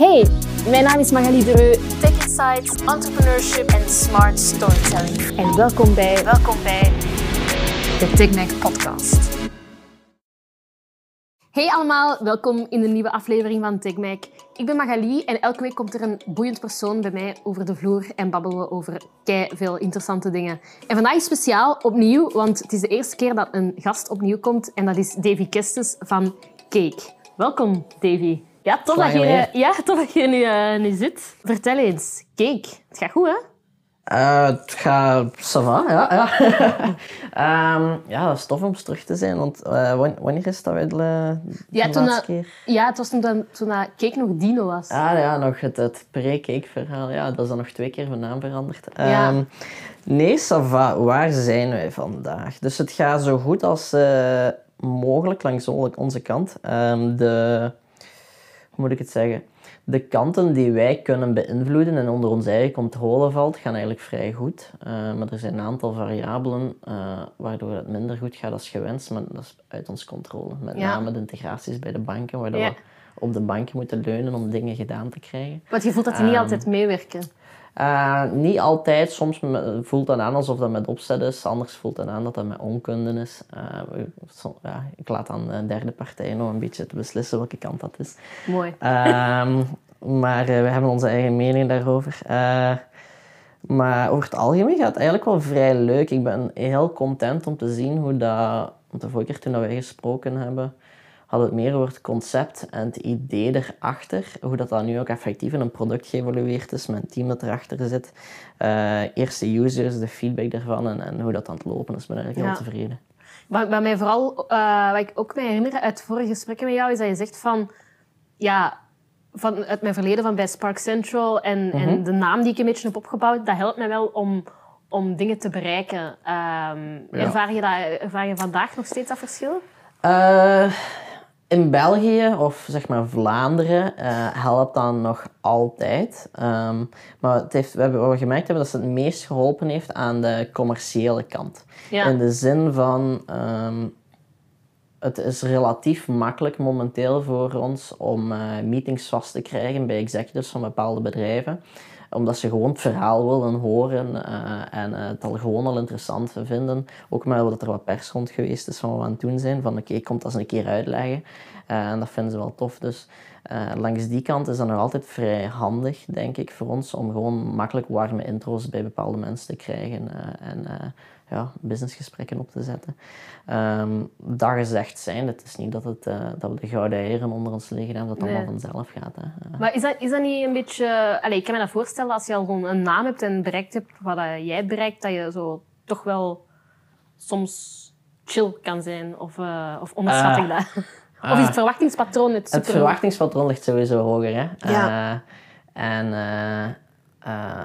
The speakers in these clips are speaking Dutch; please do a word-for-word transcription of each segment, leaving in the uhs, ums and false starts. Hey, mijn naam is Magalie Dereux, Tech Insights, Entrepreneurship en Smart Storytelling. En welkom bij, welkom bij de TechMack Podcast. Hey allemaal, welkom in de nieuwe aflevering van TechMack. Ik ben Magalie en elke week komt er een boeiend persoon bij mij over de vloer en babbelen we over keiveel interessante dingen. En vandaag is speciaal opnieuw, want het is de eerste keer dat een gast opnieuw komt en dat is Davy Kestens van Cake. Welkom Davy. Ja, tof dat je, ja, tof dat je nu, uh, nu zit. Vertel eens, Cake, het gaat goed hè? Uh, het gaat ça va, ja. Ja. um, ja, dat is tof om terug te zijn, want uh, wanneer is dat wel de, ja, de toen laatste keer? Na, ja, het was toen, toen, toen uh, Cake nog Dino was. Ah ja, nog het, het pre-Cake verhaal, ja, dat is dan nog twee keer van naam veranderd. Ja. Um, nee, ça va, waar zijn wij vandaag? Dus het gaat zo goed als uh, mogelijk langs onze kant. Um, de... Hoe moet ik het zeggen? De kanten die wij kunnen beïnvloeden en onder onze eigen controle valt, gaan eigenlijk vrij goed. Uh, maar er zijn een aantal variabelen uh, waardoor het minder goed gaat als gewenst, maar dat is uit onze controle. Met ja. name de integraties bij de banken, waardoor ja. we op de banken moeten leunen om dingen gedaan te krijgen. Want je voelt dat die um, niet altijd meewerken? Uh, niet altijd. Soms voelt dat aan alsof dat met opzet is. Anders voelt dat aan dat dat met onkunde is. Uh, som, ja, ik laat aan de derde partij nog een beetje te beslissen welke kant dat is. Mooi. Um, maar uh, we hebben onze eigen mening daarover. Uh, maar over het algemeen gaat het eigenlijk wel vrij leuk. Ik ben heel content om te zien hoe dat... Want de vorige keer toen dat wij gesproken hebben... had het meer over het concept en het idee erachter, hoe dat, dat nu ook effectief in een product geëvolueerd is, mijn team dat erachter zit, uh, eerste users, de feedback daarvan en, en hoe dat aan het lopen is, ben ik eigenlijk heel ja. tevreden. Wat, wat, mij vooral, uh, wat ik ook me herinner uit vorige gesprekken met jou, is dat je zegt van, ja, van, uit mijn verleden van bij Spark Central en, mm-hmm. en de naam die ik een beetje heb opgebouwd, dat helpt mij wel om... om dingen te bereiken. Um, ja. ervaar, je dat, ervaar je vandaag nog steeds dat verschil? Uh, in België, of zeg maar Vlaanderen, uh, helpt dat nog altijd. Um, maar het heeft, we hebben, wat we gemerkt hebben, dat het het meest geholpen heeft aan de commerciële kant. Ja. In de zin van... Um, het is relatief makkelijk momenteel voor ons om uh, meetings vast te krijgen bij executives van bepaalde bedrijven. Omdat ze gewoon het verhaal willen horen uh, en uh, het al gewoon al interessant vinden. Ook maar omdat er wat pers rond geweest is van wat we aan het doen zijn. Van oké, okay, ik kom dat eens een keer uitleggen. Uh, en dat vinden ze wel tof. Dus uh, langs die kant is dat nog altijd vrij handig, denk ik, voor ons. Om gewoon makkelijk warme intro's bij bepaalde mensen te krijgen. Uh, en uh, ja, businessgesprekken op te zetten. Um, dat gezegd zijn, het is niet dat, het, uh, dat we de gouden eieren onder ons liggen en dat het nee. allemaal vanzelf gaat. Hè. Maar is dat, is dat niet een beetje... Uh, allez, ik kan me dat voorstellen, als je al gewoon een naam hebt en bereikt hebt wat uh, jij bereikt, dat je zo toch wel soms chill kan zijn. Of, uh, of onderschat ik uh, dat? Uh, of is het verwachtingspatroon het super... Het verwachtingspatroon ligt sowieso hoger, hè. Ja. Uh, en... Uh, uh,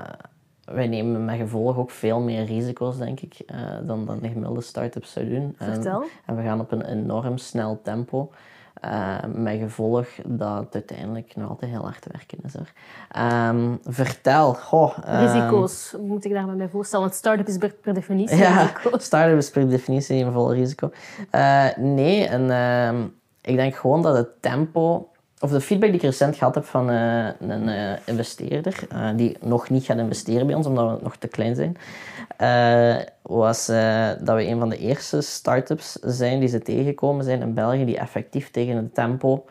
Wij nemen met gevolg ook veel meer risico's, denk ik, uh, dan, dan de gemiddelde start-ups zou doen. Vertel. En, en we gaan op een enorm snel tempo. Uh, met gevolg dat het uiteindelijk nog altijd heel hard werken is. Hoor. Um, vertel. Goh, um, risico's, moet ik daar maar bij voorstellen? Want start-up is per definitie ja, risico. Start-up is per definitie een vol risico. Uh, nee, en uh, ik denk gewoon dat het tempo... Of de feedback die ik recent gehad heb van uh, een uh, investeerder, uh, die nog niet gaat investeren bij ons, omdat we nog te klein zijn, uh, was uh, dat we een van de eerste start-ups zijn die ze tegengekomen zijn in België, die effectief tegen het tempo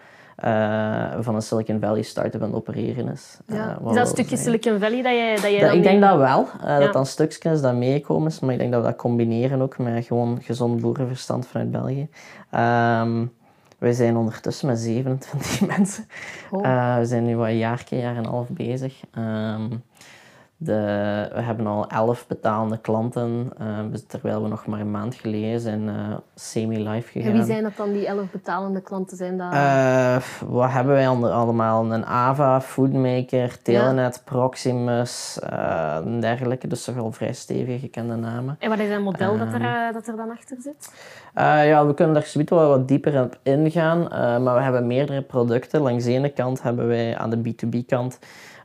uh, van een Silicon Valley start-up aan het opereren is. Ja. Uh, is dat een stukje zeggen? Silicon Valley dat jij, dat jij dat, dan Ik denk dat wel, uh, ja. dat dat een stukje is dat meegekomen is, maar ik denk dat we dat combineren ook met gewoon gezond boerenverstand vanuit België. Um, Wij zijn ondertussen met zevenentwintig mensen. Oh. Uh, we zijn nu wat een jaartje, jaar en een half bezig. Um, de, we hebben al elf betalende klanten, uh, terwijl we nog maar een maand geleden zijn uh, semi-live gegaan. En wie zijn dat dan, die elf betalende klanten? Zijn dat... uh, wat hebben wij onder allemaal? Een Ava, Foodmaker, Telenet, ja. Proximus uh, en dergelijke. Dus toch wel vrij stevig gekende namen. En wat is het model uh, dat, er, uh, dat er dan achter zit? Uh, ja, we kunnen daar zoiets wel wat dieper op ingaan, uh, maar we hebben meerdere producten. Langs de ene kant hebben wij aan de B twee B kant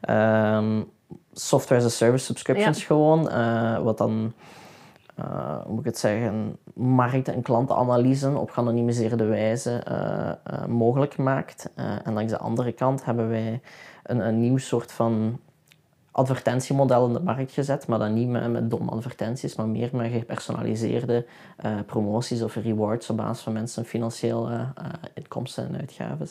um, software as a service subscriptions ja. gewoon, uh, wat dan uh, hoe moet ik het zeggen, markt- en klantenanalysen op geanonimiseerde wijze uh, uh, mogelijk maakt. Uh, en langs de andere kant hebben wij een, een nieuw soort van advertentiemodel in de markt gezet, maar dan niet met, met domme advertenties, maar meer met gepersonaliseerde uh, promoties of rewards op basis van mensen financiële uh, inkomsten en uitgaven.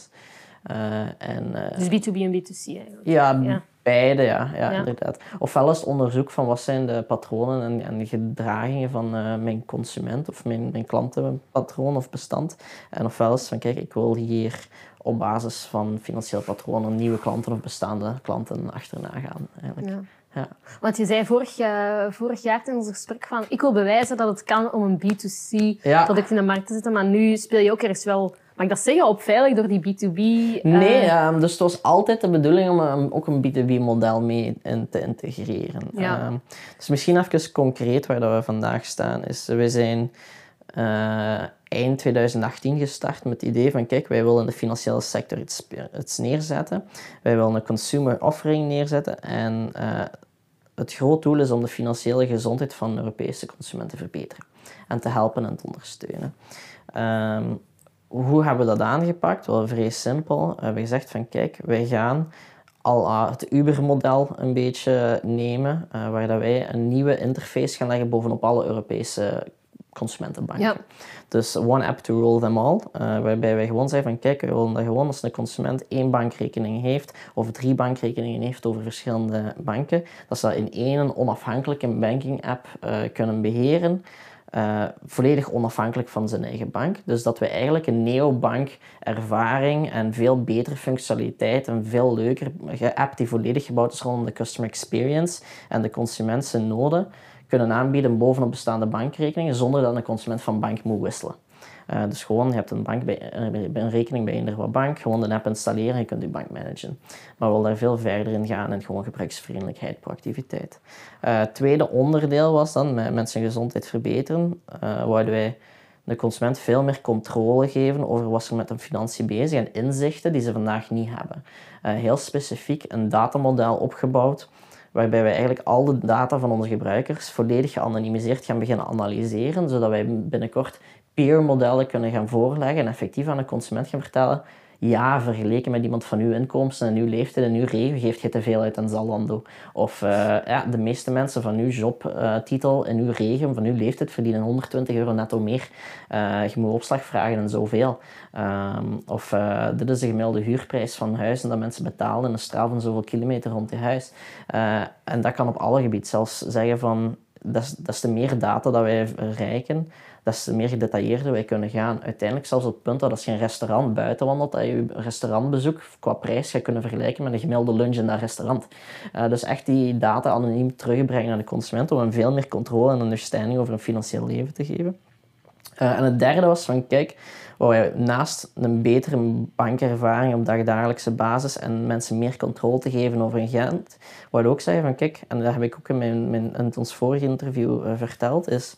Uh, en, uh, dus B twee B en B twee C eigenlijk? Ja, ja. beide, ja, ja, ja, inderdaad. Ofwel is het onderzoek van wat zijn de patronen en, en de gedragingen van uh, mijn consument of mijn, mijn klantenpatroon of bestand. En ofwel is van, kijk, ik wil hier op basis van financieel patronen nieuwe klanten of bestaande klanten achterna gaan. Eigenlijk. Ja. Ja. Want je zei vorig, uh, vorig jaar in ons gesprek van, ik wil bewijzen dat het kan om een B twee C ja. product in de markt te zetten, maar nu speel je ook ergens wel... Mag ik dat zeggen, op veilig door die B twee B? Uh... Nee, um, dus het was altijd de bedoeling om um, ook een B twee B-model mee in te integreren. Ja. Um, dus misschien even concreet waar dat we vandaag staan. Is, we zijn uh, eind tweeduizend achttien gestart met het idee van, kijk, wij willen in de financiële sector iets, iets neerzetten. Wij willen een consumer offering neerzetten. En uh, het groot doel is om de financiële gezondheid van de Europese consument te verbeteren. En te helpen en te ondersteunen. Um, Hoe hebben we dat aangepakt? Wel vrij simpel. We hebben gezegd van kijk, wij gaan al het Uber-model een beetje nemen, waar dat wij een nieuwe interface gaan leggen bovenop alle Europese consumentenbanken. Ja. Dus one app to rule them all, waarbij wij gewoon zeiden van kijk, we willen dat gewoon als een consument één bankrekening heeft of drie bankrekeningen heeft over verschillende banken, dat ze dat in één onafhankelijke banking-app kunnen beheren. Uh, volledig onafhankelijk van zijn eigen bank. Dus dat we eigenlijk een neobank ervaring en veel betere functionaliteit en veel leuker app die volledig gebouwd is rondom de customer experience en de consument zijn noden kunnen aanbieden bovenop bestaande bankrekeningen zonder dat een consument van bank moet wisselen. Uh, dus gewoon, je hebt een, bank bij, een rekening bij eender wat bank, gewoon de app installeren en je kunt je bank managen. Maar we willen daar veel verder in gaan en gewoon gebruiksvriendelijkheid, proactiviteit. Uh, het tweede onderdeel was dan, met mensen gezondheid verbeteren, uh, wouden wij de consument veel meer controle geven over wat ze met hun financiën bezig en inzichten die ze vandaag niet hebben. Uh, heel specifiek een datamodel opgebouwd, waarbij wij eigenlijk al de data van onze gebruikers volledig geanonimiseerd gaan beginnen analyseren, zodat wij binnenkort peer-modellen kunnen gaan voorleggen en effectief aan de consument gaan vertellen, ja, vergeleken met iemand van uw inkomsten en uw leeftijd en uw regio geeft je te veel uit aan Zalando. Of uh, ja, de meeste mensen van uw jobtitel uh, in uw regio, van uw leeftijd, verdienen honderdtwintig euro netto meer. Uh, je moet opslag vragen en zoveel. Um, of uh, dit is de gemiddelde huurprijs van huizen dat mensen betalen in een straal van zoveel kilometer rond je huis. Uh, en dat kan op alle gebieden zelfs zeggen van, dat is, dat is de meer data dat wij verrijken, dat is de meer gedetailleerder wij kunnen gaan. Uiteindelijk zelfs op het punt dat als je een restaurant buiten wandelt, dat je je restaurantbezoek qua prijs gaat kunnen vergelijken met een gemiddelde lunch in dat restaurant. Uh, dus echt die data anoniem terugbrengen naar de consument om hem veel meer controle en understanding over hun financieel leven te geven. Uh, en het derde was van, kijk, waar wij naast een betere bankervaring op dagdagelijkse basis en mensen meer controle te geven over hun geld, wat ik ook zei van, kijk, en dat heb ik ook in, mijn, mijn, in ons vorige interview uh, verteld, is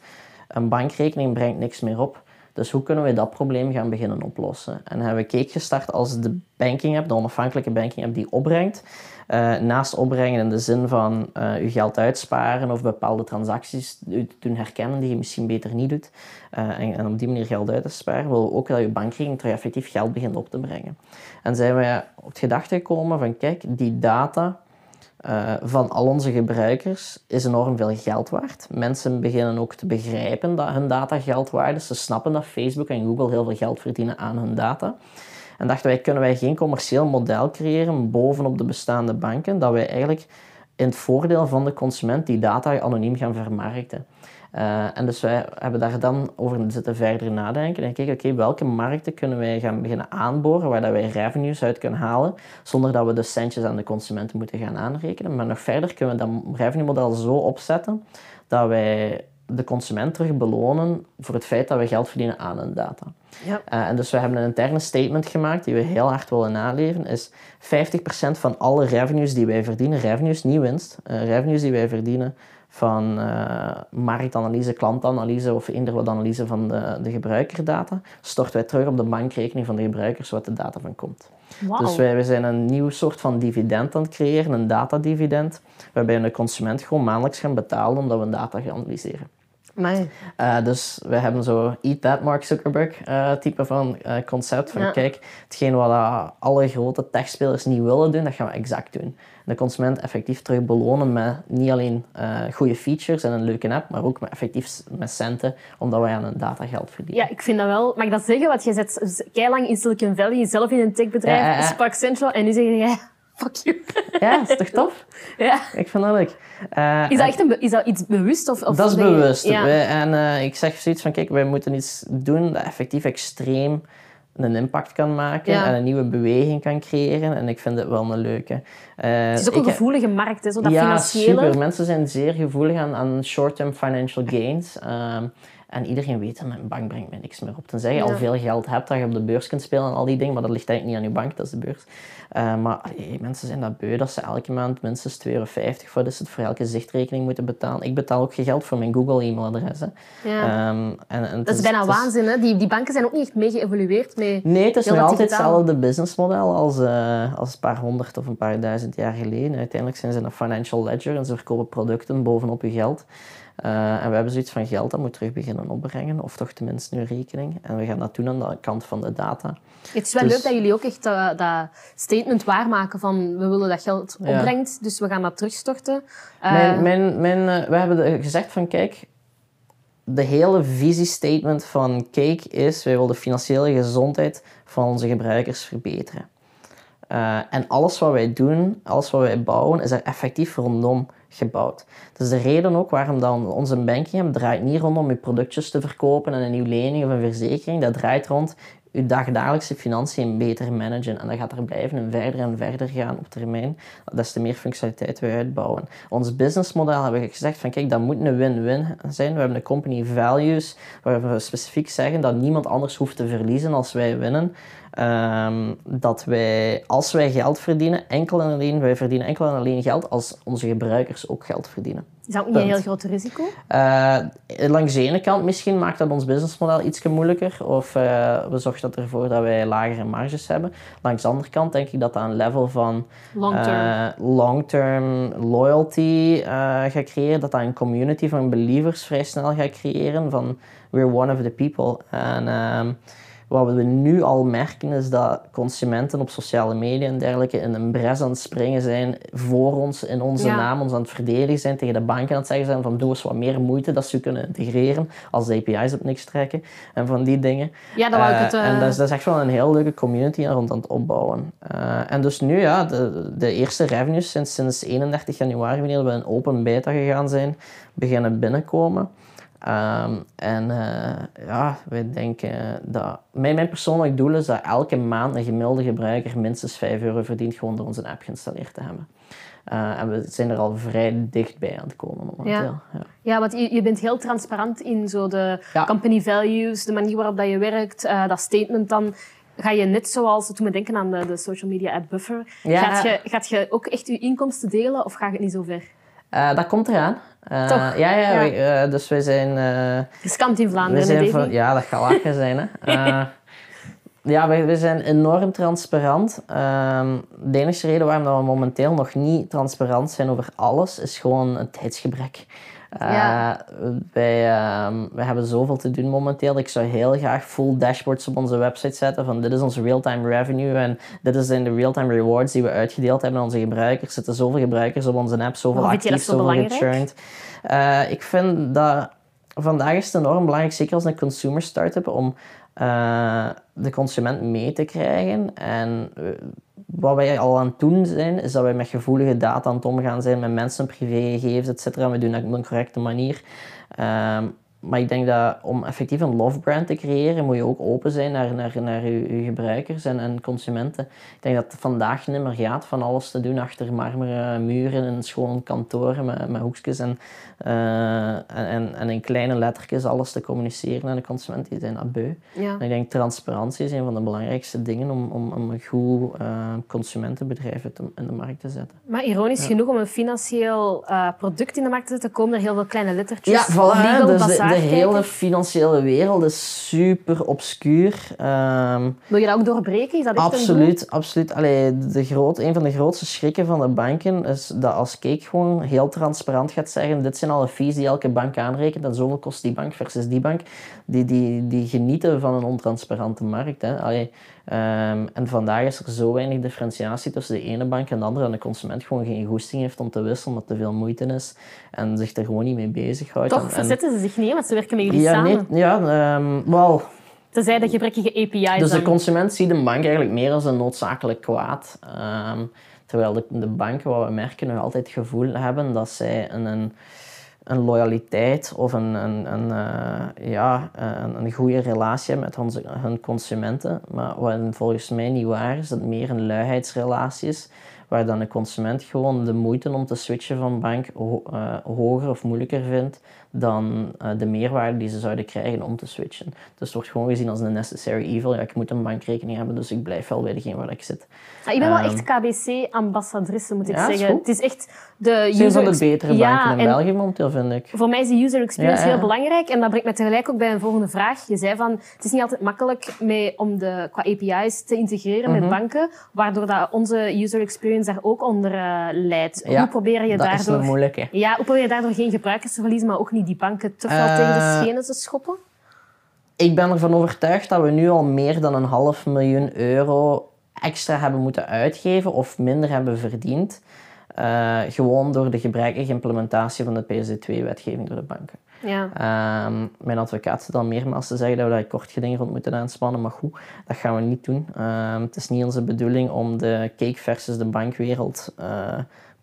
een bankrekening brengt niks meer op. Dus hoe kunnen we dat probleem gaan beginnen oplossen? En hebben we Cake gestart als de banking app, de onafhankelijke banking app die opbrengt. Uh, naast opbrengen in de zin van uh, je geld uitsparen of bepaalde transacties te doen herkennen die je misschien beter niet doet. Uh, en, en op die manier geld uit te sparen, willen we ook dat je bankrekening terug effectief geld begint op te brengen. En zijn we op het gedachte gekomen van kijk, die data Uh, van al onze gebruikers is enorm veel geld waard. Mensen beginnen ook te begrijpen dat hun data geld waard is. Ze snappen dat Facebook en Google heel veel geld verdienen aan hun data. En dachten wij, kunnen wij geen commercieel model creëren bovenop de bestaande banken, dat wij eigenlijk in het voordeel van de consument die data anoniem gaan vermarkten. Uh, en dus wij hebben daar dan over zitten verder nadenken en kijken, oké, okay, welke markten kunnen wij gaan beginnen aanboren waar dat wij revenues uit kunnen halen, zonder dat we de centjes aan de consumenten moeten gaan aanrekenen. Maar nog verder kunnen we dat revenue model zo opzetten dat wij de consument terug belonen voor het feit dat we geld verdienen aan hun data. Ja. Uh, en dus we hebben een interne statement gemaakt die we heel hard willen naleven, is vijftig procent van alle revenues die wij verdienen, revenues, niet winst, uh, revenues die wij verdienen van uh, marktanalyse, klantanalyse of eender wat analyse van de, de gebruikerdata, storten wij terug op de bankrekening van de gebruikers waar de data van komt. Wow. Dus wij, wij zijn een nieuw soort van dividend aan het creëren, een datadividend, waarbij we de consument gewoon maandelijks gaan betalen omdat we data gaan analyseren. Uh, dus we hebben zo Eat That Mark Zuckerberg uh, type van uh, concept. Van ja. Kijk, hetgeen wat uh, alle grote techspelers niet willen doen, dat gaan we exact doen. De consument effectief terug belonen met niet alleen uh, goede features en een leuke app, maar ook met effectief met centen, omdat wij aan hun data geld verdienen. Ja, ik vind dat wel. Mag ik dat zeggen? Want jij zit keilang in Silicon Valley, zelf in een techbedrijf, ja, ja. Spark Central, en nu zeg je... Ja. Fuck you. Ja, is toch tof? Ja. Ik vind dat leuk. Uh, is, dat echt een be- is dat iets bewust? Of, of dat is bewust. Ja. Wij, en uh, ik zeg zoiets van, kijk, wij moeten iets doen dat effectief extreem een impact kan maken ja. en een nieuwe beweging kan creëren. En ik vind het wel een leuke. Uh, het is ook een ik, gevoelige markt, hè, zo dat ja, financiële. Ja, super. Mensen zijn zeer gevoelig aan, aan short-term financial gains. Um, En iedereen weet dat een bank brengt mij niks meer op. Tenzij je ja. al veel geld hebt dat je op de beurs kunt spelen en al die dingen. Maar dat ligt eigenlijk niet aan je bank, dat is de beurs. Uh, maar hey, mensen zijn dat beu dat ze elke maand minstens twee euro vijftig voor, dus het voor elke zichtrekening moeten betalen. Ik betaal ook geld voor mijn Google-e-mailadres. Ja. Um, en, en dat is bijna is, waanzin, hè? Die, die banken zijn ook niet echt mee geëvolueerd. Mee nee, het is nog altijd hetzelfde businessmodel als, uh, als een paar honderd of een paar duizend jaar geleden. Uiteindelijk zijn ze een financial ledger en ze verkopen producten bovenop je geld. Uh, en we hebben zoiets van geld dat moet terug beginnen opbrengen, of toch tenminste nu rekening. En we gaan dat doen aan de kant van de data. Het is wel dus... leuk dat jullie ook echt uh, dat statement waarmaken van we willen dat geld opbrengt, ja. dus we gaan dat terugstorten. Uh... Mijn, mijn, mijn, uh, we hebben gezegd van kijk, de hele visiestatement van Cake is wij willen de financiële gezondheid van onze gebruikers verbeteren. Uh, en alles wat wij doen, alles wat wij bouwen, is er effectief rondom gebouwd. Dus de reden ook waarom dan onze banking app draait niet rondom je productjes te verkopen en een nieuwe lening of een verzekering. Dat draait rond je dagdagelijkse financiën beter managen. En dat gaat er blijven en verder en verder gaan op termijn. Des te meer functionaliteit we uitbouwen. Ons businessmodel hebben we gezegd van kijk, dat moet een win-win zijn. We hebben de company values waar we specifiek zeggen dat niemand anders hoeft te verliezen als wij winnen. Um, dat wij, als wij geld verdienen, enkel en alleen, wij verdienen enkel en alleen geld als onze gebruikers ook geld verdienen. Is dat ook niet een heel groot risico? Uh, langs de ene kant misschien maakt dat ons businessmodel iets moeilijker of uh, we zorgen dat ervoor dat wij lagere marges hebben. Langs de andere kant denk ik dat dat een level van long-term, uh, long-term loyalty uh, gaat creëren, dat dat een community van believers vrij snel gaat creëren van we're one of the people. En, um, wat we nu al merken is dat consumenten op sociale media en dergelijke in een bres aan het springen zijn voor ons, in onze ja. naam, ons aan het verdedigen zijn, tegen de banken aan het zeggen zijn van doe eens wat meer moeite dat ze kunnen integreren als de A P I's op niks trekken en van die dingen. Ja, dat wou ik het... Uh... En dat is, dat is echt wel een heel leuke community rond aan het opbouwen. Uh, en dus nu, ja, de, de eerste revenues sinds, sinds eenendertig januari, wanneer we in open beta gegaan zijn, beginnen binnenkomen. Um, en uh, ja, wij denken dat... Mijn, mijn persoonlijk doel is dat elke maand een gemiddelde gebruiker minstens vijf euro verdient gewoon door onze app geïnstalleerd te hebben. Uh, en we zijn er al vrij dichtbij aan het komen momenteel. Ja, ja. ja want je, je bent heel transparant in zo de ja. company values, de manier waarop dat je werkt, uh, dat statement dan... Ga je net zoals, toen we denken aan de, de social media app Buffer, ja. gaat, je, gaat je ook echt je inkomsten delen of gaat het niet zo ver? Uh, dat komt eraan. Uh, Toch? Ja, ja, ja. Wij, uh, dus wij zijn... Uh, Gescampt in Vlaanderen, zijn Davy. Van, ja, dat gaat lachen zijn, hè. Uh, ja, wij, wij zijn enorm transparant. Uh, de enige reden waarom we momenteel nog niet transparant zijn over alles, is gewoon het tijdsgebrek. Uh, ja. wij, uh, wij hebben zoveel te doen momenteel. Ik zou heel graag full dashboards op onze website zetten van dit is onze real-time revenue en dit zijn de real-time rewards die we uitgedeeld hebben aan onze gebruikers. Er zitten zoveel gebruikers op onze app, zoveel actief, je dat zo zoveel gechurned. Uh, ik vind dat vandaag is het enorm belangrijk, zeker als een consumer startup, om uh, de consument mee te krijgen en... Uh, Wat wij al aan het doen zijn, is dat wij met gevoelige data aan het omgaan zijn, met mensen, privégegevens, et cetera. We doen dat op een correcte manier. Um, maar ik denk dat om effectief een love brand te creëren, moet je ook open zijn naar, naar, naar je, je gebruikers en, en consumenten. Ik denk dat het vandaag niet meer gaat van alles te doen achter marmeren muren en schone kantoren met, met hoekjes en, uh, en, en in kleine lettertjes alles te communiceren aan de consument. Die zijn dat beu. Ja. En ik denk transparantie is een van de belangrijkste dingen om, om, om een goed uh, consumentenbedrijf in de markt te zetten. Maar ironisch ja. genoeg om een financieel uh, product in de markt te zetten, komen er heel veel kleine lettertjes. Ja, voilà, legal, dus bazaar. de hele financiële wereld is super obscuur. Um, Wil je dat ook doorbreken? Is dat echt absoluut, een absoluut. Allee, de groot, een van de grootste schrikken van de banken is dat als Cake gewoon heel transparant gaat zeggen, dit zijn alle fees die elke bank aanrekent en zoveel kost die bank versus die bank. Die, die, die genieten van een ontransparante markt. Hè. Allee, um, en vandaag is er zo weinig differentiatie tussen de ene bank en de andere dat de consument gewoon geen goesting heeft om te wisselen omdat er te veel moeite is en zich er gewoon niet mee bezighoudt. Toch verzetten ze zich niet, want ze werken met jullie ja, samen. Nee, ja, um, wel... Tenzij de gebrekkige A P I's Dus de consument ziet de bank eigenlijk meer als een noodzakelijk kwaad. Um, terwijl de, de banken, wat we merken, nog altijd het gevoel hebben dat zij een... een een loyaliteit of een, een, een, uh, ja, een, een goede relatie met onze, hun consumenten. Maar wat volgens mij niet waar is, dat het meer een luiheidsrelatie is, waar dan de consument gewoon de moeite om te switchen van bank ho- uh, hoger of moeilijker vindt dan uh, de meerwaarde die ze zouden krijgen om te switchen. Dus het wordt gewoon gezien als een necessary evil. Ja, ik moet een bankrekening hebben, dus ik blijf wel bij degene waar ik zit. Ja, ik ben um, wel echt K B C-ambassadrice, moet ik ja, zeggen. Is het is echt de user... van de betere ja, banken in België momenteel, vind ik. Voor mij is de user experience ja, ja. heel belangrijk. En dat brengt me tegelijk ook bij een volgende vraag. Je zei van, het is niet altijd makkelijk mee om de, qua A P I's te integreren mm-hmm. met banken, waardoor dat onze user experience daar ook onder uh, leidt. Ja, hoe probeer je dat daardoor... is nog moeilijk, hè. Ja, hoe probeer je daardoor geen gebruikers te verliezen, maar ook niet die banken te veel uh, tegen de schenen te schoppen? Ik ben ervan overtuigd dat we nu al meer dan een half miljoen euro extra hebben moeten uitgeven of minder hebben verdiend. Uh, gewoon door de gebrekkige implementatie van de P S D twee-wetgeving door de banken. Ja. Um, mijn advocaat zit al meermaals te zeggen dat we daar kort geding rond moeten aanspannen, maar goed, dat gaan we niet doen. Um, het is niet onze bedoeling om de Cake versus de bankwereld... Uh,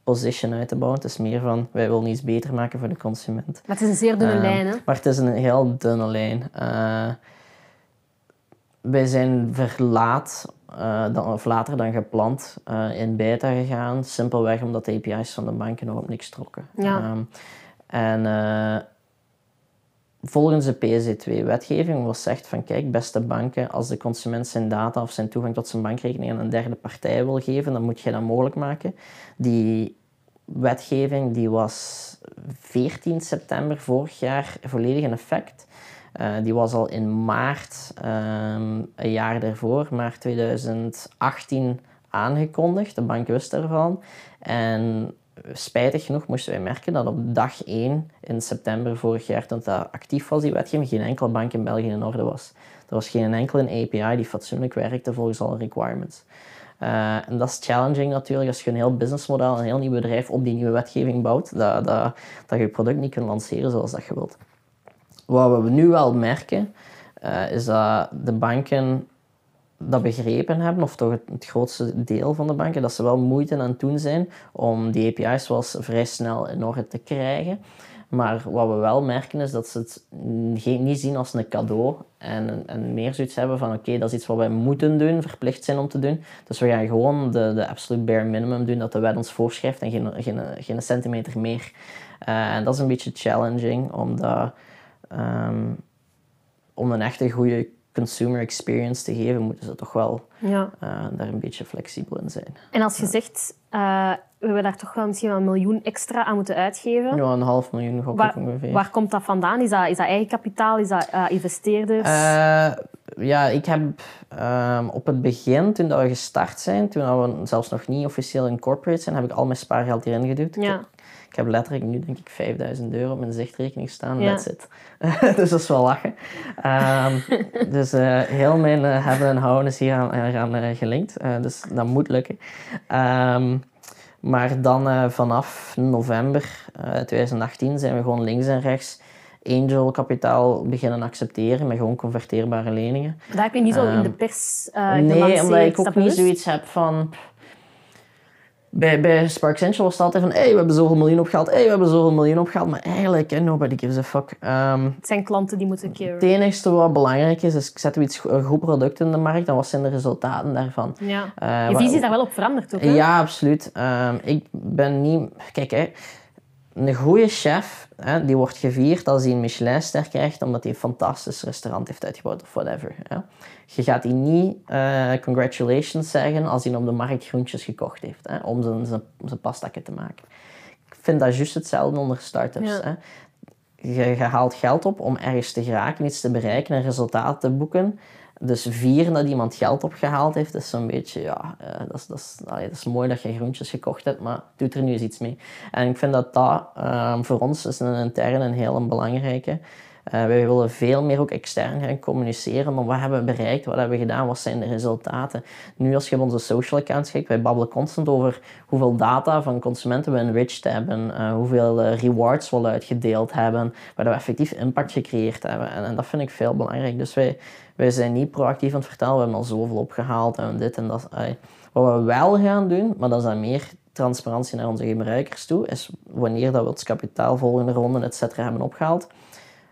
position uit te bouwen. Het is meer van, wij willen iets beter maken voor de consument. Maar het is een zeer dunne um, lijn, hè? Maar het is een heel dunne lijn. Uh, wij zijn verlaat, uh, dan, of later dan gepland, uh, in beta gegaan. Simpelweg omdat de A P I's van de banken nog op niks trokken. Ja. Um, en uh, volgens de P S D twee-wetgeving was gezegd van, kijk, beste banken, als de consument zijn data of zijn toegang tot zijn bankrekening aan een derde partij wil geven, dan moet je dat mogelijk maken. Die wetgeving die was veertien september vorig jaar volledig in effect. Uh, die was al in maart, um, een jaar daarvoor, maart twintig achttien, aangekondigd. De bank wist ervan. En spijtig genoeg moesten wij merken dat op dag één in september vorig jaar, toen dat actief was, die wetgeving, geen enkele bank in België in orde was. Er was geen enkele A P I die fatsoenlijk werkte volgens alle requirements. Uh, en dat is challenging natuurlijk als je een heel businessmodel, een heel nieuw bedrijf op die nieuwe wetgeving bouwt, dat, dat, dat je je product niet kunt lanceren zoals dat je wilt. Wat we nu wel merken, uh, is dat de banken dat begrepen hebben, of toch het grootste deel van de banken, dat ze wel moeite aan het doen zijn om die A P I's wel vrij snel in orde te krijgen. Maar wat we wel merken is dat ze het niet zien als een cadeau en, en meer zoiets hebben van oké, okay, dat is iets wat wij moeten doen, verplicht zijn om te doen. Dus we gaan gewoon de, de absolute bare minimum doen dat de wet ons voorschrijft en geen, geen, geen centimeter meer. Uh, en dat is een beetje challenging, omdat um, om een echte goede consumer experience te geven, moeten ze toch wel ja. uh, daar een beetje flexibel in zijn. En als je ja. zegt, uh, we hebben daar toch wel misschien wel een miljoen extra aan moeten uitgeven. Ja, een half miljoen gok ik ongeveer. Waar komt dat vandaan? Is dat, is dat eigen kapitaal? Is dat uh, investeerders? Uh, ja, ik heb um, op het begin, toen dat we gestart zijn, toen we zelfs nog niet officieel in corporate zijn, heb ik al mijn spaargeld hierin geduwd. Ja. Ik heb letterlijk nu denk ik vijfduizend euro op mijn zichtrekening staan. Ja. That's it. Dus dat is wel lachen. Um, dus uh, heel mijn uh, hebben en houden is hier aan, aan uh, gelinkt. Uh, dus dat moet lukken. Um, maar dan uh, vanaf november uh, twintig achttien zijn we gewoon links en rechts angel kapitaal beginnen accepteren met gewoon converteerbare leningen. Daar heb je niet zo um, in de pers uh, gelanceerd. Nee, omdat ik ook niet zoiets heb van... Bij, bij Spark Central was het altijd van, hey, we hebben zoveel miljoen opgehaald, hey, we hebben zoveel miljoen opgehaald, maar eigenlijk, nobody gives a fuck. Um, het zijn klanten die moeten keren. Het enige wat belangrijk is, is zetten we iets, een goed product in de markt, dan wat zijn de resultaten daarvan? Ja. Uh, je visie is daar wel op veranderd, toch? Hè? Ja, absoluut. Um, ik ben niet... Kijk, hè, een goede chef, hè, die wordt gevierd als hij een Michelinster krijgt, omdat hij een fantastisch restaurant heeft uitgebouwd of whatever. Hè. Je gaat die niet uh, congratulations zeggen als hij op de markt groentjes gekocht heeft, hè, om zijn, zijn, zijn pastakken te maken. Ik vind dat juist hetzelfde onder startups. Ja. Hè. je, je haalt geld op om ergens te geraken, iets te bereiken, een resultaat te boeken. Dus vieren dat iemand geld opgehaald heeft, is zo'n beetje, ja, uh, dat, is, dat, is, allee, dat is mooi dat je groentjes gekocht hebt, maar doet er nu eens iets mee. En ik vind dat dat uh, voor ons is een interne een heel belangrijke. Uh, wij willen veel meer ook extern gaan communiceren, maar wat hebben we bereikt, wat hebben we gedaan, wat zijn de resultaten. Nu als je op onze social accounts kijkt, wij babbelen constant over hoeveel data van consumenten we enriched hebben, uh, hoeveel uh, rewards we al uitgedeeld hebben, waar we effectief impact gecreëerd hebben. En, en dat vind ik veel belangrijk. Dus wij, wij zijn niet proactief aan het vertellen, we hebben al zoveel opgehaald en dit en dat. Uh, wat we wel gaan doen, maar dat is dan meer transparantie naar onze gebruikers toe, is wanneer dat we ons kapitaal, volgende ronden, et cetera hebben opgehaald.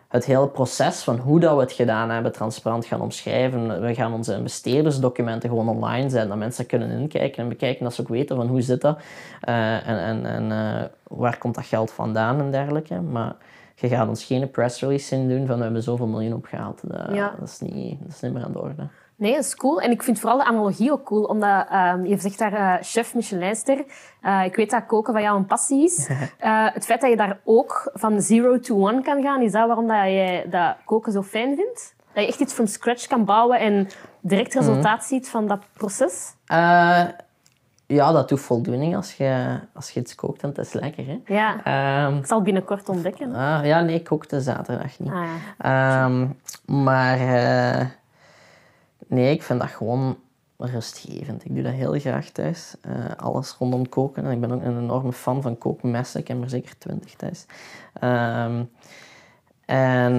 Het hele proces van hoe dat we het gedaan hebben transparant gaan omschrijven. We gaan onze investeerdersdocumenten gewoon online zetten, dat mensen kunnen inkijken en bekijken, dat ze ook weten van hoe zit dat uh, en, en, en uh, waar komt dat geld vandaan en dergelijke. Maar je gaat ons geen press release in doen van we hebben zoveel miljoen opgehaald. Dat, ja. dat, is niet, dat is niet meer aan de orde. Nee, dat is cool. En ik vind vooral de analogie ook cool, omdat uh, je zegt daar uh, chef Michelinster. Uh, ik weet dat koken van jou een passie is. Uh, het feit dat je daar ook van zero to one kan gaan, is dat waarom dat jij dat koken zo fijn vindt? Dat je echt iets from scratch kan bouwen en direct resultaat mm-hmm. ziet van dat proces? Uh, ja, dat doet voldoening als je, als je iets kookt en het is lekker. Hè? Ja, um, ik zal binnenkort ontdekken. Uh, ja, nee, ik kookte zaterdag niet. Ah, ja. um, maar... Uh, Nee, ik vind dat gewoon rustgevend. Ik doe dat heel graag thuis. Uh, alles rondom koken. En ik ben ook een enorme fan van kookmessen. Ik heb er zeker twintig thuis. Um, en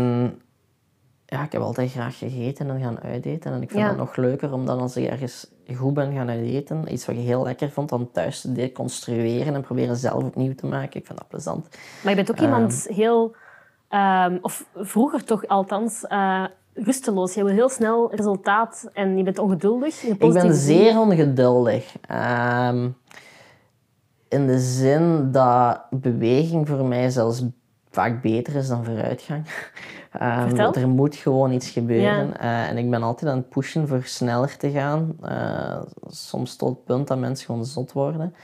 ja, ik heb altijd graag gegeten en gaan uiteten. En ik vind ja. dat nog leuker, omdat als ik ergens goed ben gaan uiteten, iets wat je heel lekker vond, dan thuis te deconstrueren en proberen zelf opnieuw te maken. Ik vind dat plezant. Maar je bent ook um, iemand heel... Um, of vroeger toch althans... Uh, rusteloos. Je wil heel snel resultaat en je bent ongeduldig. Je ik ben zeer ongeduldig. Um, in de zin dat beweging voor mij zelfs vaak beter is dan vooruitgang. Um, dat er moet gewoon iets gebeuren. Ja. Uh, en ik ben altijd aan het pushen voor sneller te gaan. Uh, soms tot het punt dat mensen gewoon zot worden.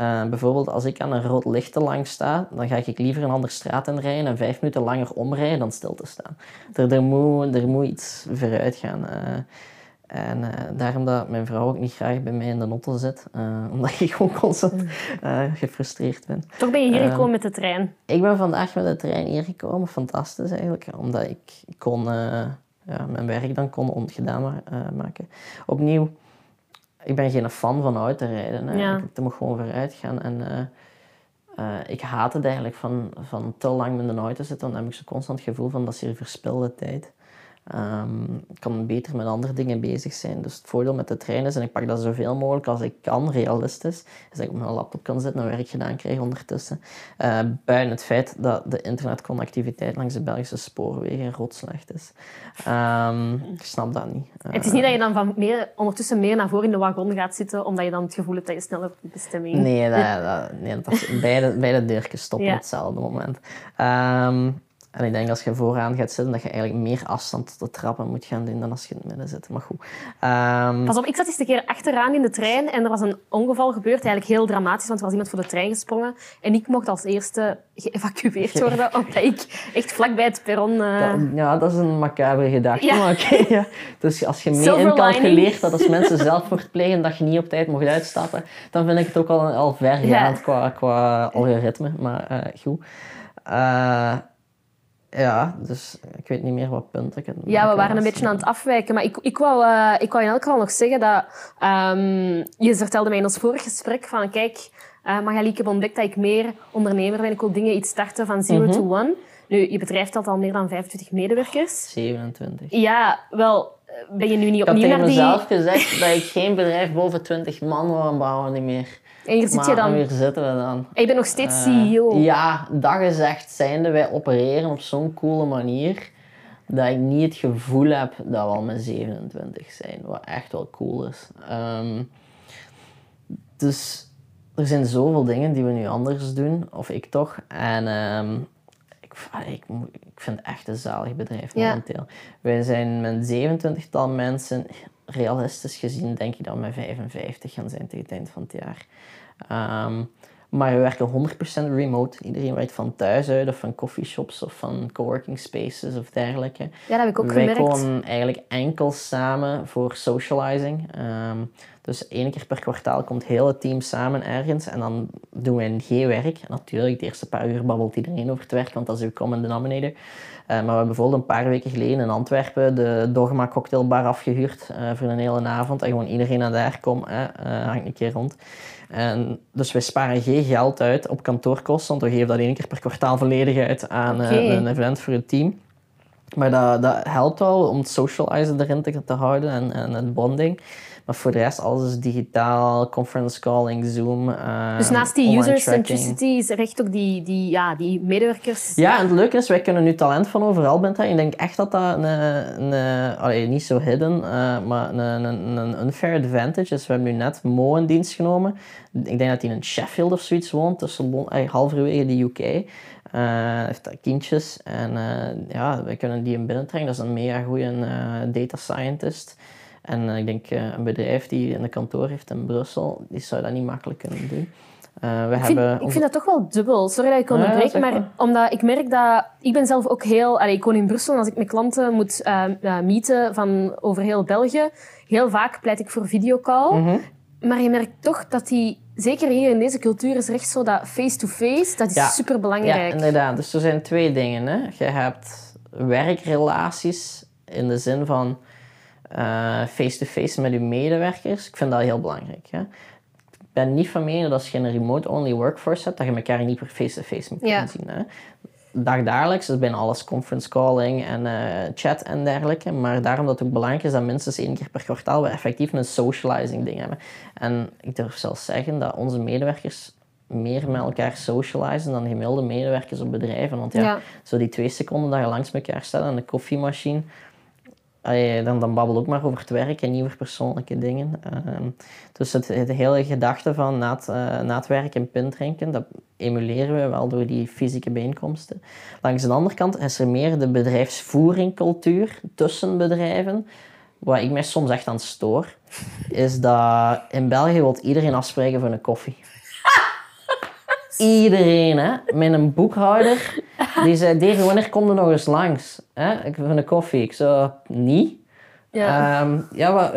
Uh, bijvoorbeeld als ik aan een rood licht te lang sta, dan ga ik liever een andere straat inrijden en vijf minuten langer omrijden dan stil te staan. Er, er, moet, er moet iets vooruit gaan. Uh, en uh, daarom dat mijn vrouw ook niet graag bij mij in de auto zit, uh, omdat ik gewoon constant uh, gefrustreerd ben. Toch ben je hier gekomen uh, met de trein? Ik ben vandaag met de trein hier gekomen, fantastisch eigenlijk, omdat ik kon, uh, ja, mijn werk dan kon ongedaan ma- uh, maken. Opnieuw. Ik ben geen fan van auto rijden. Ja. Ik moet gewoon vooruit gaan. En, uh, uh, ik haat het eigenlijk van, van te lang met een auto zitten. Want dan heb ik zo constant het gevoel van dat is hier verspilde tijd. Um, ik kan beter met andere dingen bezig zijn. Dus het voordeel met de trein is, en ik pak dat zoveel mogelijk als ik kan, realistisch, is dat ik op mijn laptop kan zitten en werk gedaan krijg ondertussen. Uh, buiten het feit dat de internetconnectiviteit langs de Belgische spoorwegen rotslecht is. Um, ik snap dat niet. Uh, het is niet dat je dan van meer, ondertussen meer naar voren in de wagon gaat zitten, omdat je dan het gevoel hebt dat je sneller op de bestemming... Nee, dat, dat, nee, dat is beide, beide deurtjes stoppen ja. op hetzelfde moment. Um, En ik denk dat als je vooraan gaat zitten, dat je eigenlijk meer afstand tot de trappen moet gaan doen dan als je in het midden zit. Maar goed. Um... Pas op, ik zat eens een keer achteraan in de trein en er was een ongeval gebeurd. Eigenlijk heel dramatisch, want er was iemand voor de trein gesprongen. En ik mocht als eerste geëvacueerd worden, omdat ik echt vlakbij het perron... Uh... Dat, ja, dat is een macabre gedachte. Ja. Maar okay, ja. Dus als je mee incalculeert dat als mensen zelfmoord plegen, dat je niet op tijd mocht uitstappen, dan vind ik het ook al, al vergaand ja. qua, qua algoritme. Maar uh, goed... Uh... Ja, dus ik weet niet meer wat punt ik... Ja, we waren een beetje aan het afwijken. Maar ik, ik, wou, uh, ik wou in elk geval nog zeggen dat... Um, je vertelde mij in ons vorig gesprek van... Kijk, uh, Magalie, ik heb ontdekt dat ik meer ondernemer ben. Ik wil dingen iets starten van zero mm-hmm. to one. Nu, je bedrijf telt al meer dan vijfentwintig medewerkers. zevenentwintig. Ja, wel... Ben je nu niet opnieuw naar die... Ik heb tegen mezelf gezegd dat ik geen bedrijf boven twintig man wil bouwen niet meer. En hier zit je dan. Hier zitten we dan. En je bent nog steeds C E O. Uh, ja, dat gezegd zijnde, wij opereren op zo'n coole manier dat ik niet het gevoel heb dat we al met zevenentwintig zijn. Wat echt wel cool is. Um, dus er zijn zoveel dingen die we nu anders doen. Of ik toch. En um, ik, ik, ik vind het echt een zalig bedrijf momenteel. Ja. Wij zijn met zevenentwintigtal mensen... Realistisch gezien denk ik dat we met vijfenvijftig gaan zijn tegen het eind van het jaar. Um, Maar we werken honderd procent remote. Iedereen werkt van thuis uit, of van coffeeshops, of van coworking spaces, of dergelijke. Ja, dat heb ik ook Wij gemerkt. Wij komen eigenlijk enkel samen voor socializing. Um, dus één keer per kwartaal komt heel het team samen ergens. En dan doen we geen werk. En natuurlijk, de eerste paar uur babbelt iedereen over het werk, want dat is uw common denominator. Uh, maar we hebben bijvoorbeeld een paar weken geleden in Antwerpen de Dogma cocktailbar afgehuurd uh, voor een hele avond. En gewoon iedereen aan daar kom, eh, uh, hangt een keer rond. En dus wij sparen geen geld uit op kantoorkosten, want we geven dat één keer per kwartaal volledig uit aan okay. uh, een event voor het team. Maar dat, dat helpt wel om het socializen erin te, te houden en, en het bonding. Maar voor de rest, alles is digitaal, conference calling, Zoom, uh, dus naast die user centricity is er echt ook die, die, ja, die medewerkers... Ja, ja, en het leuke is, wij kunnen nu talent van overal bent. Ik denk echt dat dat een, een, een allee, niet zo hidden, uh, maar een, een, een unfair advantage is. We hebben nu net Mo in dienst genomen. Ik denk dat hij in Sheffield of zoiets woont, tussen Lon- eh, halverwege de U K. Hij uh, heeft kindjes en uh, ja, we kunnen die in binnentrekken. Dat is een mega goede uh, data scientist. En uh, ik denk uh, een bedrijf die een kantoor heeft in Brussel, die zou dat niet makkelijk kunnen doen. Uh, we ik, hebben... vind, ik vind dat toch wel dubbel. Sorry dat ik onderbreek, ja, maar wel. Omdat ik merk dat... Ik ben zelf ook heel... Allee, ik woon in Brussel en als ik met klanten moet uh, uh, meeten van over heel België, heel vaak pleit ik voor videocall. Mm-hmm. Maar je merkt toch dat die... Zeker hier in deze cultuur is echt zo dat face-to-face, dat is ja. superbelangrijk. Ja, inderdaad. Dus er zijn twee dingen. Hè. Je hebt werkrelaties in de zin van uh, face-to-face met je medewerkers. Ik vind dat heel belangrijk. Hè. Ik ben niet van mening dat als je een remote-only workforce hebt, dat je elkaar niet per face-to-face moet ja. kunnen zien. Hè. Dagdagelijks is bijna alles conference calling en uh, chat en dergelijke. Maar daarom dat het ook belangrijk is dat minstens één keer per kwartaal we effectief een socializing ding hebben. En ik durf zelfs zeggen dat onze medewerkers meer met elkaar socializen dan gemiddelde medewerkers op bedrijven. Want ja, ja. zo die twee seconden dat je langs elkaar staat aan de koffiemachine, allee, dan, dan babbel ook maar over het werk en niet over persoonlijke dingen. Uh, dus het, het hele gedachte van na het, uh, na het werk en pint drinken, dat emuleren we wel door die fysieke bijeenkomsten. Langs de andere kant is er meer de bedrijfsvoeringcultuur tussen bedrijven. Wat ik mij soms echt aan stoor, is dat in België wil iedereen afspreken voor een koffie. Iedereen, hè. Met een boekhouder. Die zei, Davy, wanneer kom je nog eens langs? Hè? Ik wil een koffie. Ik zei, niet. Ja. Um, ja, maar,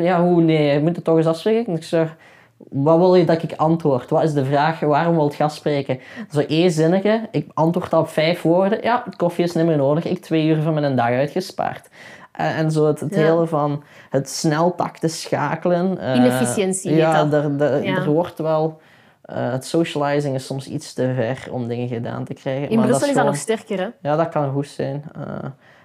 ja, hoe? Nee, je moet het toch eens afspreken. Ik zei, wat wil je dat ik antwoord? Wat is de vraag? Waarom wil je afspreken? Zo één zinnetje. Ik antwoord dat op vijf woorden. Ja, koffie is niet meer nodig. Ik heb twee uur van mijn dag uitgespaard. Uh, en zo het, het ja. hele van het snel takten schakelen. Uh, Inefficiëntie. Ja, er, er, ja, er wordt wel... Uh, het socializing is soms iets te ver om dingen gedaan te krijgen. In maar Brussel dat is, is gewoon... dat nog sterker, hè? Ja, dat kan goed zijn. Uh,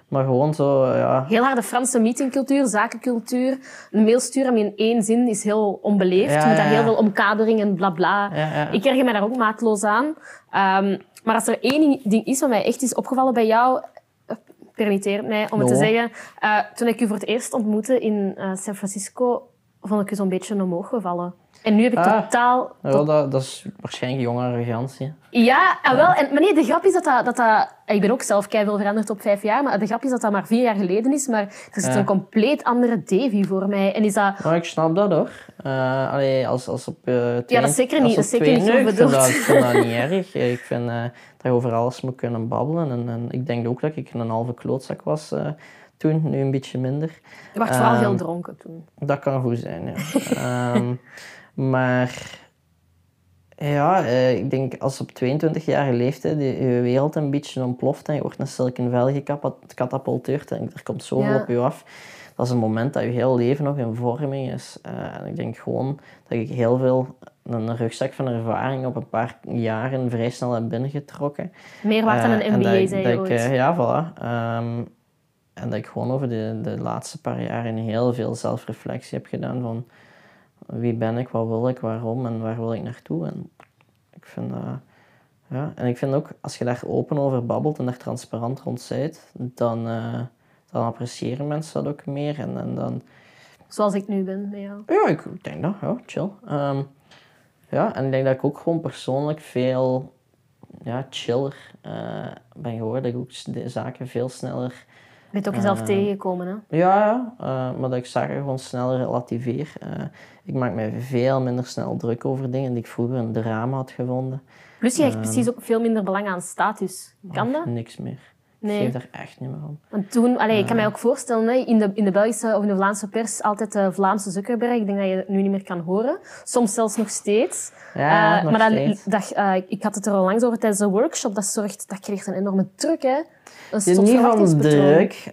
maar gewoon zo, uh, ja... Heel harde Franse meetingcultuur, zakencultuur. Een mail sturen in één zin is heel onbeleefd. Ja, je moet daar ja, heel ja. veel omkadering en blabla. Bla. Ja, ja. Ik erger mij daar ook maatloos aan. Um, maar als er één ding is wat mij echt is opgevallen bij jou... Permitteer het mij om no. het te zeggen. Uh, toen ik u voor het eerst ontmoette in uh, San Francisco... vond ik je zo'n beetje omhoog gevallen. En nu heb ik ah, totaal... Tot... Ja, dat, dat is waarschijnlijk jonge arrogantie. Ja, ah, wel. En, maar nee, de grap is dat dat... dat, dat ik ben ook zelf keiveel veranderd op vijf jaar, maar de grap is dat dat maar vier jaar geleden is. Maar er zit ja. een compleet andere Davy voor mij. En is dat... Nou, ik snap dat, hoor. Uh, allee, als, als op uh, twee... Ja, dat is zeker niet, dat is zeker niet zo bedoeld. Dat, ik vind dat niet erg. Ik vind uh, dat je over alles moet kunnen babbelen. En, en ik denk ook dat ik een halve klootzak was... Uh, toen, nu een beetje minder. Je was vooral um, heel dronken toen. Dat kan goed zijn, ja. um, maar ja, uh, ik denk als op tweeëntwintigjarige leeftijd je, je wereld een beetje ontploft en je wordt naar Silicon Valley gecatapulteerd en er komt zoveel ja. op je af. Dat is een moment dat je heel leven nog in vorming is. Uh, en ik denk gewoon dat ik heel veel, een rugzak van ervaring op een paar jaren vrij snel heb binnengetrokken. Meer waard dan een M B A, uh, zei je ooit. Uh, ja, voilà. Um, En dat ik gewoon over de, de laatste paar jaar heel veel zelfreflectie heb gedaan van wie ben ik, wat wil ik, waarom en waar wil ik naartoe. En ik vind dat, ja. En ik vind ook, als je daar open over babbelt en daar transparant rond bent, dan, uh, dan appreciëren mensen dat ook meer. En, en dan... Zoals ik nu ben met jou. Ja, ik denk dat. Ja, chill. Um, ja, en ik denk dat ik ook gewoon persoonlijk veel ja, chiller uh, ben geworden. Dat ik ook de zaken veel sneller... Ben je het ook jezelf uh, tegengekomen, hè? Ja, uh, maar dat ik zaken gewoon sneller relativeer. Uh, ik maak me veel minder snel druk over dingen die ik vroeger een drama had gevonden. Plus je hecht uh, precies ook veel minder belang aan status. Kan dat? Niks meer. Nee. Ik geef daar echt niet meer om. Want toen, allee, ik kan uh, mij ook voorstellen, hè, in, de, in de Belgische of in de Vlaamse pers altijd de Vlaamse Zuckerberg. Ik denk dat je het nu niet meer kan horen. Soms zelfs nog steeds. Ja, uh, nog maar steeds. Dat, dat, uh, ik had het er al langs over tijdens een workshop. Dat, zorgt, dat creëert een enorme druk, hè. Dat is niet van druk,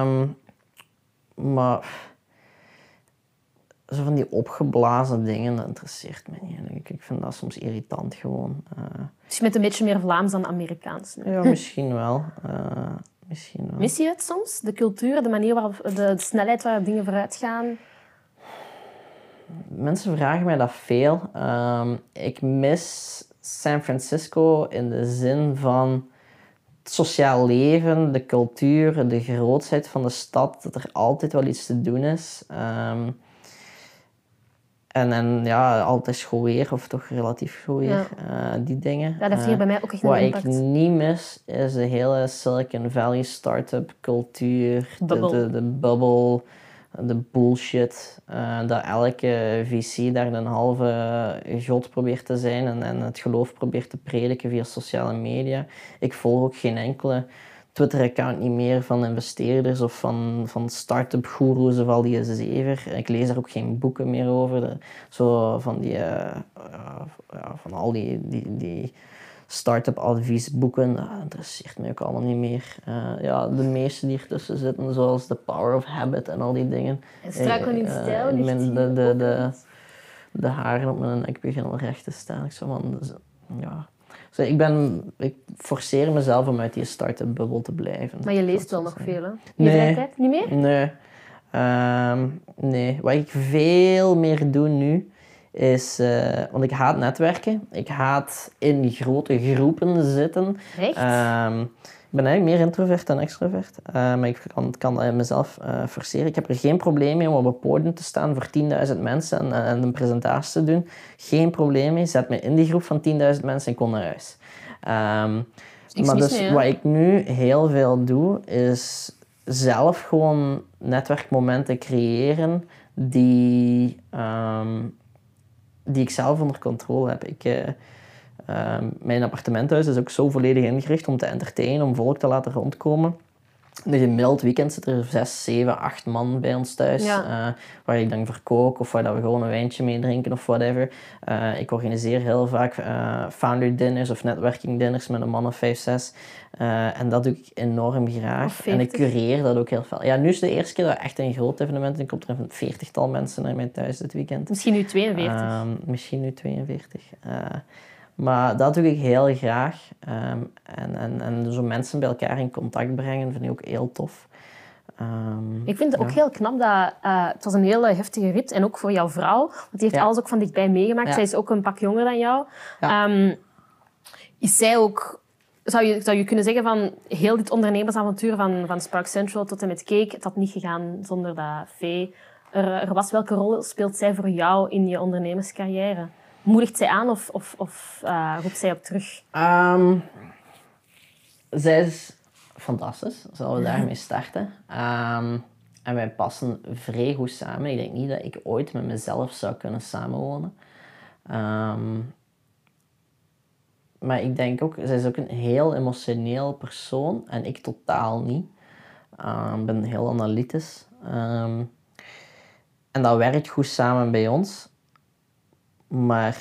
um, maar zo van die opgeblazen dingen, dat interesseert me niet. Ik, ik vind dat soms irritant gewoon. Uh, dus je bent een beetje meer Vlaams dan Amerikaans? Nee? Ja, misschien wel. Uh, misschien wel. Mis je het soms? De cultuur, de manier waarop, de, de snelheid waarop dingen vooruit gaan? Mensen vragen mij dat veel. Um, ik mis San Francisco in de zin van het sociaal leven, de cultuur, de grootheid van de stad, dat er altijd wel iets te doen is. Um, En, en ja, altijd school weer, of toch relatief school weer, ja. uh, die dingen. Ja, dat heeft hier bij mij ook echt een impact. Wat ik niet mis, is de hele Silicon Valley start-up cultuur, de, de, de bubble, de bullshit. Uh, dat elke V C daar een halve god probeert te zijn en, en het geloof probeert te prediken via sociale media. Ik volg ook geen enkele Twitter-account niet meer van investeerders of van, van start-up goeroes of al die zever. Ik lees daar ook geen boeken meer over. De, zo van, die, uh, uh, ja, van al die, die, die start-up adviesboeken, dat interesseert me ook allemaal niet meer. Uh, ja, de meeste die ertussen zitten, zoals The Power of Habit en al die dingen. En struikel in stijl. Uh, de, de, de, de, de haren op mijn nek beginnen al recht te staan. Ik zo van, ja... Dus ik, ben, ik forceer mezelf om uit die start-up bubbel te blijven. Maar je leest wel nog veel, hè? In je vrije tijd? Niet meer? Nee. Um, nee. Wat ik veel meer doe nu is... Uh, want ik haat netwerken. Ik haat in grote groepen zitten. Echt? Um, ik ben eigenlijk meer introvert dan extrovert. Uh, maar ik kan, kan dat mezelf uh, forceren. Ik heb er geen probleem mee om op een podium te staan voor tienduizend mensen en, en een presentatie te doen. Geen probleem mee. Zet me in die groep van tienduizend mensen en kom naar huis. Um, maar dus mee, wat ik nu heel veel doe, is zelf gewoon netwerkmomenten creëren die, um, die ik zelf onder controle heb. Ik... Uh, Uh, mijn appartementhuis is ook zo volledig ingericht om te entertainen, om volk te laten rondkomen. Dus in mild weekend zitten er zes, zeven, acht man bij ons thuis. Ja. Uh, waar ik dan verkook of waar dat we gewoon een wijntje mee drinken of whatever. Uh, ik organiseer heel vaak uh, founder dinners of networking dinners met een man of vijf, zes. Uh, en dat doe ik enorm graag. En ik cureer dat ook heel veel. Ja, nu is de eerste keer dat echt een groot evenement is. Ik kom er een veertigtal mensen naar mijn thuis dit weekend. Misschien nu tweeënveertig. Uh, misschien nu tweeënveertig. Uh, Maar dat doe ik heel graag. Um, en, en, en zo mensen bij elkaar in contact brengen vind ik ook heel tof. Um, ik vind het ja. ook heel knap dat... Uh, het was een hele heftige rit. En ook voor jouw vrouw. Want die heeft ja. alles ook van dichtbij meegemaakt. Ja. Zij is ook een pak jonger dan jou. Ja. Um, is zij ook... Zou je, zou je kunnen zeggen van... Heel dit ondernemersavontuur van, van Spark Central tot en met Cake... Het had niet gegaan zonder dat Vee er, er was. Welke rol speelt zij voor jou in je ondernemerscarrière? Moedigt zij aan of, of, of uh, roept zij op terug? Um, zij is fantastisch. Zullen we daarmee starten? Um, en wij passen vrij goed samen. Ik denk niet dat ik ooit met mezelf zou kunnen samenwonen. Um, maar ik denk ook... Zij is ook een heel emotioneel persoon. En ik totaal niet. Um, ik ben heel analytisch. Um, en dat werkt goed samen bij ons. Maar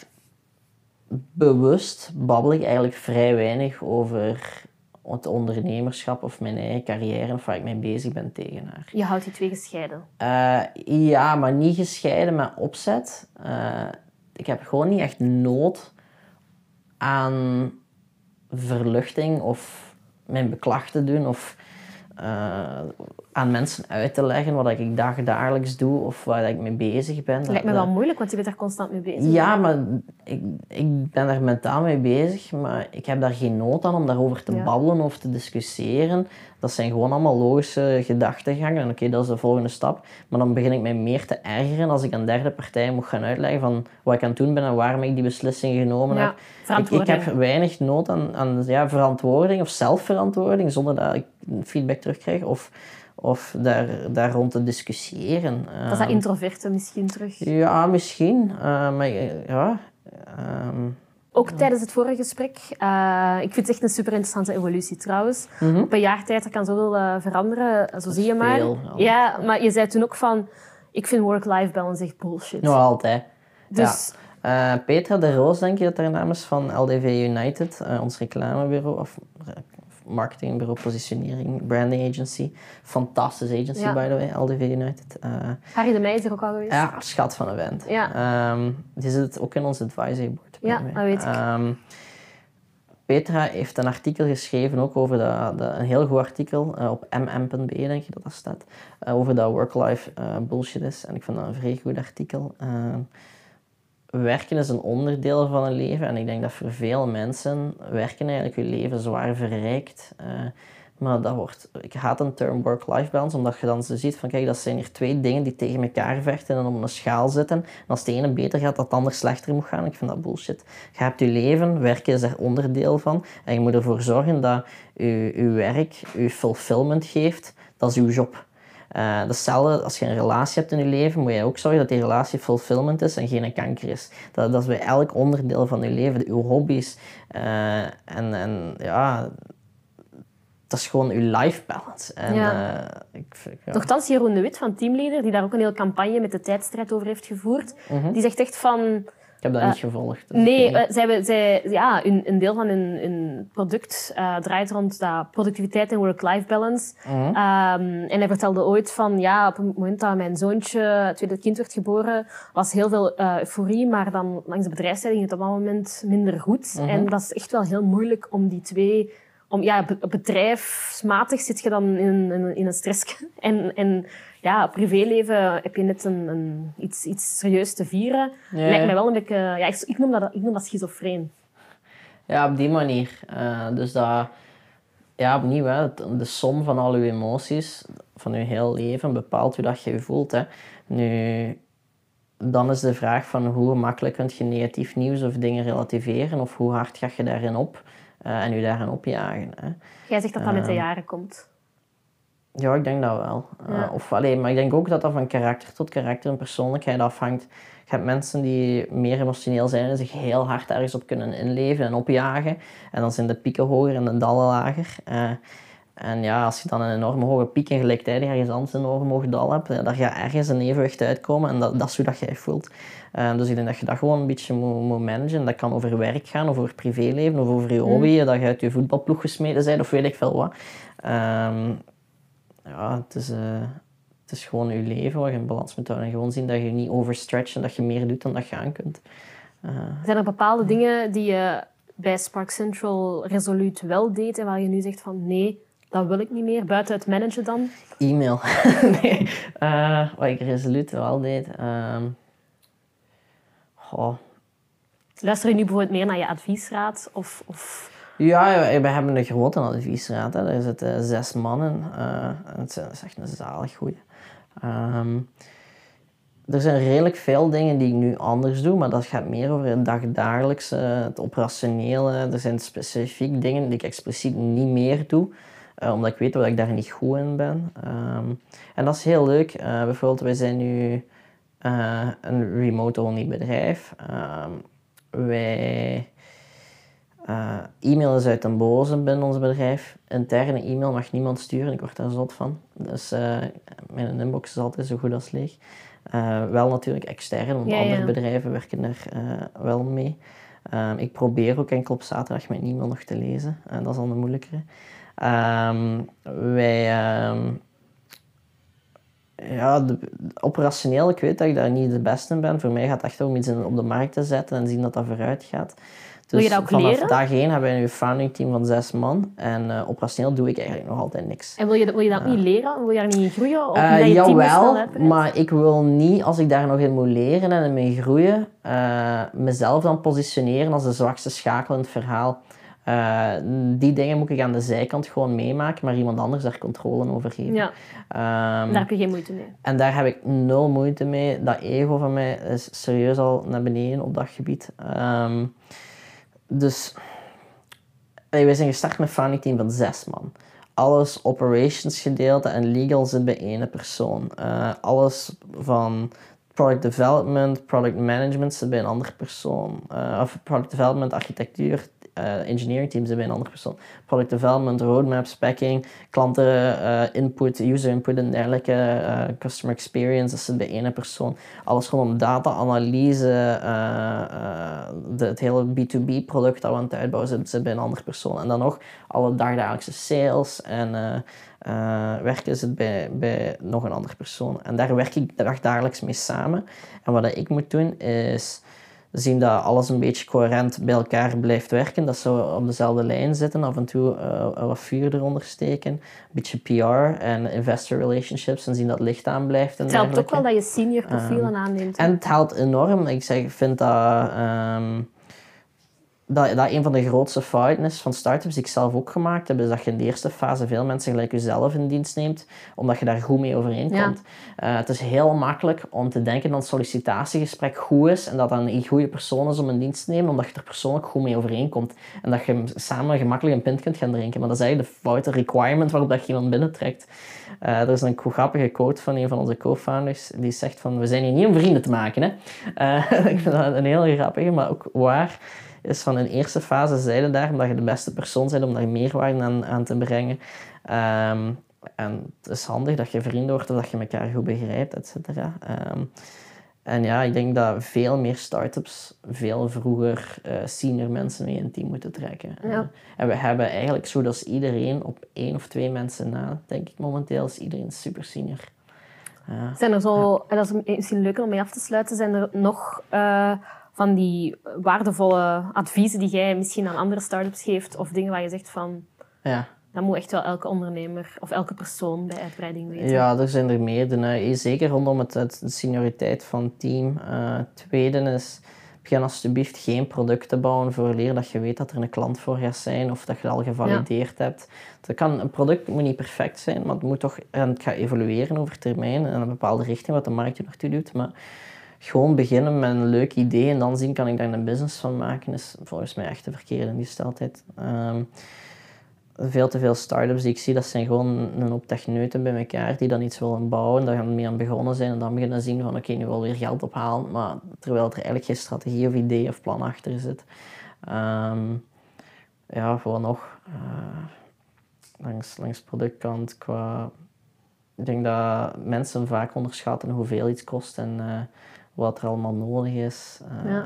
bewust babbel ik eigenlijk vrij weinig over het ondernemerschap of mijn eigen carrière of waar ik mee bezig ben tegen haar. Je houdt die twee gescheiden? Uh, ja, maar niet gescheiden, maar opzet. Uh, ik heb gewoon niet echt nood aan verluchting of mijn beklag te doen of uh, aan mensen uit te leggen wat ik dagelijks doe of waar ik mee bezig ben. Dat lijkt me wel moeilijk, want je bent daar constant mee bezig. Ja, maar ik, ik ben daar mentaal mee bezig, maar ik heb daar geen nood aan om daarover te ja. babbelen of te discussiëren. Dat zijn gewoon allemaal logische gedachtegangen. En oké, okay, dat is de volgende stap. Maar dan begin ik mij meer te ergeren als ik aan derde partijen moet gaan uitleggen van wat ik aan het doen ben en waarom ik die beslissing genomen ja, heb. Ik, ik heb weinig nood aan, aan ja, verantwoording of zelfverantwoording, zonder dat ik feedback terugkrijgen of, of daar, daar rond te discussiëren. Dat is dat um, introverte misschien terug? Ja, misschien. Uh, maar ja... Um, Ook ja. tijdens het vorige gesprek. Uh, ik vind het echt een super interessante evolutie trouwens. Mm-hmm. Op een jaar tijd, dat kan zoveel uh, veranderen. Zo zie je maar. Veel, ja. ja, maar je zei toen ook van... Ik vind work-life balance echt bullshit. Nog altijd. Dus... Ja. Uh, Petra de Roos, denk je dat haar naam is, van L D V United. Uh, ons reclamebureau, of marketingbureau, positionering, branding agency. Fantastische agency, ja. by the way, L D V United. Uh, Harry de Meijer is er ook al geweest. Ja, schat van een vent. Ja. Um, die zit ook in ons advisory board. Ja, dat weet ik. Um, Petra heeft een artikel geschreven, ook over de, de, een heel goed artikel, uh, op m m punt b e, denk je dat dat staat, uh, over dat work-life uh, bullshit is. En ik vind dat een vrij goed artikel. Uh, Werken is een onderdeel van een leven en ik denk dat voor veel mensen werken eigenlijk je leven zwaar verrijkt. Uh, maar dat wordt, ik haat een term work-life balance, omdat je dan zo ziet van kijk, dat zijn hier twee dingen die tegen elkaar vechten en op een schaal zitten. En als de ene beter gaat, dat de ander slechter moet gaan. Ik vind dat bullshit. Je hebt je leven, werken is er onderdeel van en je moet ervoor zorgen dat je, je werk, je fulfillment geeft. Dat is je job. Uh, datzelfde, als je een relatie hebt in je leven, moet je ook zorgen dat die relatie fulfillment is en geen kanker is. Dat, dat is bij elk onderdeel van je leven, je hobby's. Uh, en, en ja, dat is gewoon je life balance. En, ja. uh, ik, ja. Nochtans, Jeroen de Wit van Teamleader, die daar ook een hele campagne met de tijdstrijd over heeft gevoerd, mm-hmm. die zegt echt van... Ik heb dat niet uh, gevolgd. Dus nee, uh, zij, zij, ja, hun, een deel van hun, hun product uh, draait rond dat productiviteit en work-life balance. Mm-hmm. Um, en hij vertelde ooit van, ja, op het moment dat mijn zoontje, het tweede kind, werd geboren, was heel veel uh, euforie, maar dan langs de bedrijfszijde ging het op dat moment minder goed. Mm-hmm. En dat is echt wel heel moeilijk om die twee... Om, ja, be- bedrijfsmatig zit je dan in, in, in een stressje. En, en ja, privéleven heb je net een, een, iets, iets serieus te vieren. Yeah. Lijkt mij wel een beetje... Ja, ik, ik, noem dat, ik noem dat schizofreen. Ja, op die manier. Uh, dus dat... Ja, opnieuw. Hè, de som van al je emoties, van je heel leven, bepaalt hoe dat je je voelt. Hè. Nu... Dan is de vraag van hoe makkelijk kun je negatief nieuws of dingen relativeren of hoe hard ga je daarin op... Uh, en u daaraan opjagen. Hè. Jij zegt dat dat uh, met de jaren komt? Ja, ik denk dat wel. Uh, ja. Of, allee, maar ik denk ook dat dat van karakter tot karakter en persoonlijkheid afhangt. Je hebt mensen die meer emotioneel zijn en zich heel hard ergens op kunnen inleven en opjagen. En dan zijn de pieken hoger en de dalen lager. Uh, en ja, als je dan een enorme hoge piek en gelijktijdig ergens anders een enorme hoge dal hebt, uh, daar gaat ergens een evenwicht uitkomen en dat, dat is hoe dat jij voelt. Uh, dus ik denk dat je dat gewoon een beetje moet, moet managen. Dat kan over werk gaan, of over privéleven, of over je hobby, mm. dat je uit je voetbalploeg gesmeten bent, of weet ik veel wat. Um, ja, het is, uh, het is gewoon je leven waar je in balans moet houden. En gewoon zien dat je niet overstretcht en dat je meer doet dan dat je aan kunt. Uh, Zijn er bepaalde dingen die je bij Spark Central resoluut wel deed en waar je nu zegt van nee, dat wil ik niet meer, buiten het managen dan? E-mail. nee, uh, wat ik resoluut wel deed... Um, Oh. Luister je nu bijvoorbeeld meer naar je adviesraad? Of, of... Ja, we hebben een grote adviesraad. Hè. Daar zitten zes mannen. Uh, en het is echt een zalig goeie. Um, er zijn redelijk veel dingen die ik nu anders doe, maar dat gaat meer over het dagdagelijkse, het operationele. Er zijn specifiek dingen die ik expliciet niet meer doe, uh, omdat ik weet dat ik daar niet goed in ben. Um, en dat is heel leuk. Uh, bijvoorbeeld, wij zijn nu... Uh, een remote-only bedrijf. Uh, wij... Uh, e-mail is uit den boze binnen ons bedrijf. Interne e-mail mag niemand sturen. Ik word daar zot van. Dus uh, mijn inbox is altijd zo goed als leeg. Uh, wel natuurlijk extern, want ja, andere ja. bedrijven werken er uh, wel mee. Uh, ik probeer ook enkel op zaterdag mijn e-mail nog te lezen. Uh, dat is al een moeilijkere. Uh, wij... Uh, Ja, de, de, operationeel, ik weet dat ik daar niet de beste in ben. Voor mij gaat het echt om iets in, op de markt te zetten en zien dat dat vooruit gaat. Dus wil je dat ook vanaf leren? Dag één hebben wij nu een founding team van zes man. En uh, operationeel doe ik eigenlijk nog altijd niks. En wil je, wil je dat uh, niet leren? Wil je daar niet in groeien? Of uh, je jawel, team maar ik wil niet, als ik daar nog in moet leren en in mee groeien, uh, mezelf dan positioneren als de zwakste schakel in het verhaal. Uh, die dingen moet ik aan de zijkant gewoon meemaken, maar iemand anders daar controle over geven. Ja. Um, daar heb je geen moeite mee. En daar heb ik nul moeite mee. Dat ego van mij is serieus al naar beneden op dat gebied. Um, dus... Hey, wij zijn gestart met een founding team van zes man. alles operations gedeelte en legal zit bij één persoon. Uh, alles van product development, product management zit bij een andere persoon. Uh, of product development, architectuur, uh, engineering team zit bij een andere persoon. Product development, roadmaps, packing, klanten uh, input, user input en dergelijke, uh, customer experience, dat zit bij één persoon. Alles rondom data, analyse, uh, uh, de, het hele B twee B product dat we aan het uitbouwen zit, zit bij een andere persoon. En dan nog alle dagdagelijkse sales en uh, Uh, werken zit bij, bij nog een andere persoon. En daar werk ik dagelijks mee samen. En wat ik moet doen is zien dat alles een beetje coherent bij elkaar blijft werken. Dat ze op dezelfde lijn zitten, af en toe uh, wat vuur eronder steken. Een beetje P R en investor relationships en zien dat het licht aan blijft. Het helpt ook wel dat je senior profielen um, aanneemt. Hè? En het helpt enorm. Ik zeg, vind dat... Um, Dat, dat een van de grootste fouten is van startups die ik zelf ook gemaakt heb, is dat je in de eerste fase veel mensen gelijk jezelf in dienst neemt, omdat je daar goed mee overeenkomt. Ja. Uh, het is heel makkelijk om te denken dat een sollicitatiegesprek goed is en dat dat een goede persoon is om in dienst te nemen, omdat je er persoonlijk goed mee overeenkomt. En dat je samen gemakkelijk een pint kunt gaan drinken. Maar dat is eigenlijk de foute requirement waarop dat je iemand binnentrekt. Uh, er is een grappige quote van een van onze co-founders die zegt van, we zijn hier niet om vrienden te maken. Hè? Uh, ik vind dat een heel grappige, maar ook waar... is van in eerste fase zeiden daar omdat je de beste persoon bent om daar meerwaarde aan, aan te brengen. Um, en het is handig dat je vrienden wordt of dat je elkaar goed begrijpt, et cetera. Um, en ja, ik denk dat veel meer startups veel vroeger uh, senior mensen mee in het team moeten trekken. Ja. Uh, en we hebben eigenlijk zo dat iedereen op één of twee mensen na, denk ik momenteel, is iedereen super senior. Uh, zijn er zo, uh, en dat is misschien leuker om mee af te sluiten, zijn er nog... Uh, van die waardevolle adviezen die jij misschien aan andere start-ups geeft of dingen waar je zegt van... Ja. Dat moet echt wel elke ondernemer of elke persoon bij uitbreiding weten. Ja, er zijn er meerdere. Zeker rondom het, het, de senioriteit van het team. Uh, tweede is... Begin alsjeblieft geen producten bouwen voor leer dat je weet dat er een klant voor gaat zijn of dat je dat al gevalideerd ja. hebt. Dat kan, een product moet niet perfect zijn, maar het moet toch... En het gaat evolueren over termijn en een bepaalde richting wat de markt je naartoe doet, maar... Gewoon beginnen met een leuk idee en dan zien kan ik daar een business van maken, is volgens mij echt de verkeerde ingesteldheid. Um, veel te veel start-ups die ik zie, dat zijn gewoon een hoop techneuten bij elkaar die dan iets willen bouwen, daar gaan mee aan begonnen zijn en dan beginnen zien van oké, okay, nu wil weer geld ophalen, maar terwijl er eigenlijk geen strategie of idee of plan achter zit. Um, ja, gewoon nog uh, langs, langs productkant qua... Ik denk dat mensen vaak onderschatten hoeveel iets kost en... Uh, wat er allemaal nodig is. Uh, ja.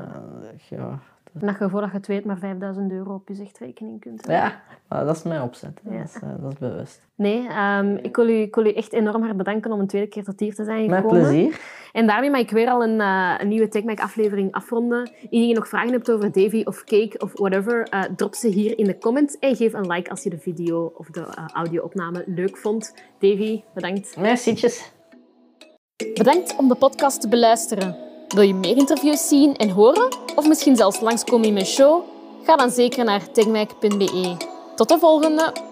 Ja. En dat je voordat je het weet maar vijfduizend euro op je zichtrekening kunt hebben. Ja, dat is mijn opzet. Ja. Dat, is, uh, dat is bewust. Nee, um, ik, wil u, ik wil u echt enorm hard bedanken om een tweede keer tot hier te zijn gekomen. Met plezier. En daarmee mag ik weer al een, uh, een nieuwe TechMack aflevering afronden. Indien je nog vragen hebt over Davy of Cake of whatever, uh, drop ze hier in de comments. En geef een like als je de video of de uh, audio-opname leuk vond. Davy, bedankt. Mercietjes. Bedankt om de podcast te beluisteren. Wil je meer interviews zien en horen? Of misschien zelfs langskomen in mijn show? Ga dan zeker naar techmack punt b e. Tot de volgende!